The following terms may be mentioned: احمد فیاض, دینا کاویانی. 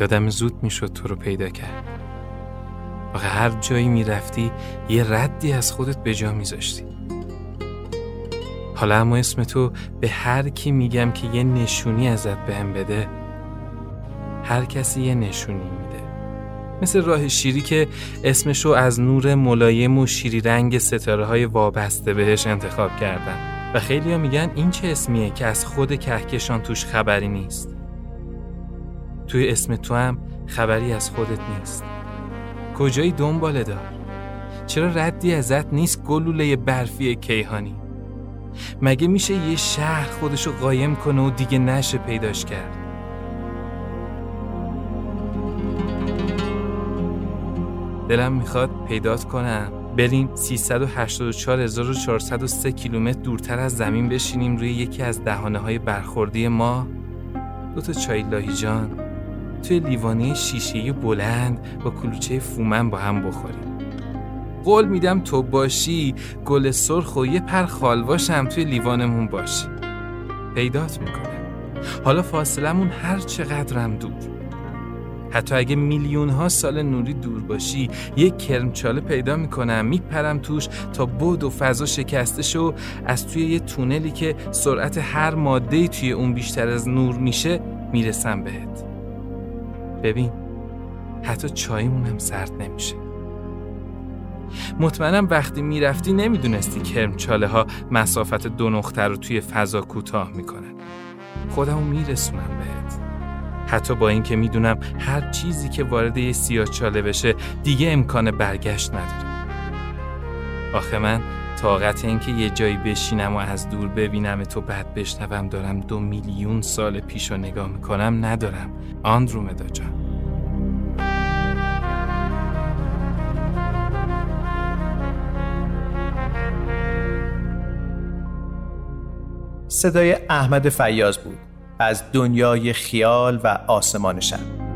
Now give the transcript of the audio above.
یادم زود میشد تو رو پیدا کرد. آخه هر جایی میرفتی یه ردی از خودت به جا میذاشتی. حالا اما اسم تو به هر کی میگم که یه نشونی ازت بهم بده، هر کسی یه نشونی میده. مثل راه شیری که اسمشو از نور ملایم و شیری رنگ ستاره های وابسته بهش انتخاب کردن و خیلی ها میگن این چه اسمیه که از خود کهکشان توش خبری نیست. توی اسم تو هم خبری از خودت نیست. کجایی دنباله دار؟ چرا ردی ازت نیست گلوله برفی کیهانی؟ مگه میشه یه شهر خودشو قایم کنه و دیگه نشه پیداش کرد؟ دلم میخواد پیدات کنم، بریم 384403 کیلومتر دورتر از زمین بشینیم روی یکی از دهانه های برخوردی ما، دوتا چای لاهیجان توی لیوانه شیشه‌ای بلند با کلوچه فومن با هم بخوریم. قول میدم تو باشی، گل سرخ و یه پر خالواش هم توی لیوانمون باشی. پیدات میکنم. حالا فاصلمون هر چقدرم دور، حتی اگه میلیون ها سال نوری دور باشی، یک کرمچاله پیدا میکنم، میپرم توش تا بعد و فضا شکسته شو، از توی یه تونلی که سرعت هر ماده‌ای توی اون بیشتر از نور میشه میرسم بهت. ببین، حتی چایمون هم سرد نمیشه. مطمئنم وقتی میرفتی نمیدونستی کرمچاله ها مسافت 2 نقطه رو توی فضا کوتاه میکنن. خودمو میرسونم بهت، حتی با این که میدونم هر چیزی که وارد یه سیاه‌چاله بشه دیگه امکان برگشت نداره. آخه من طاقت این که یه جایی بشینم و از دور ببینم تو بعد بشنوم دارم 2 میلیون سال پیشو نگاه میکنم ندارم. آندرومدا جان، صدای احمد فیاض بود از دنیای خیال و آسمان شب.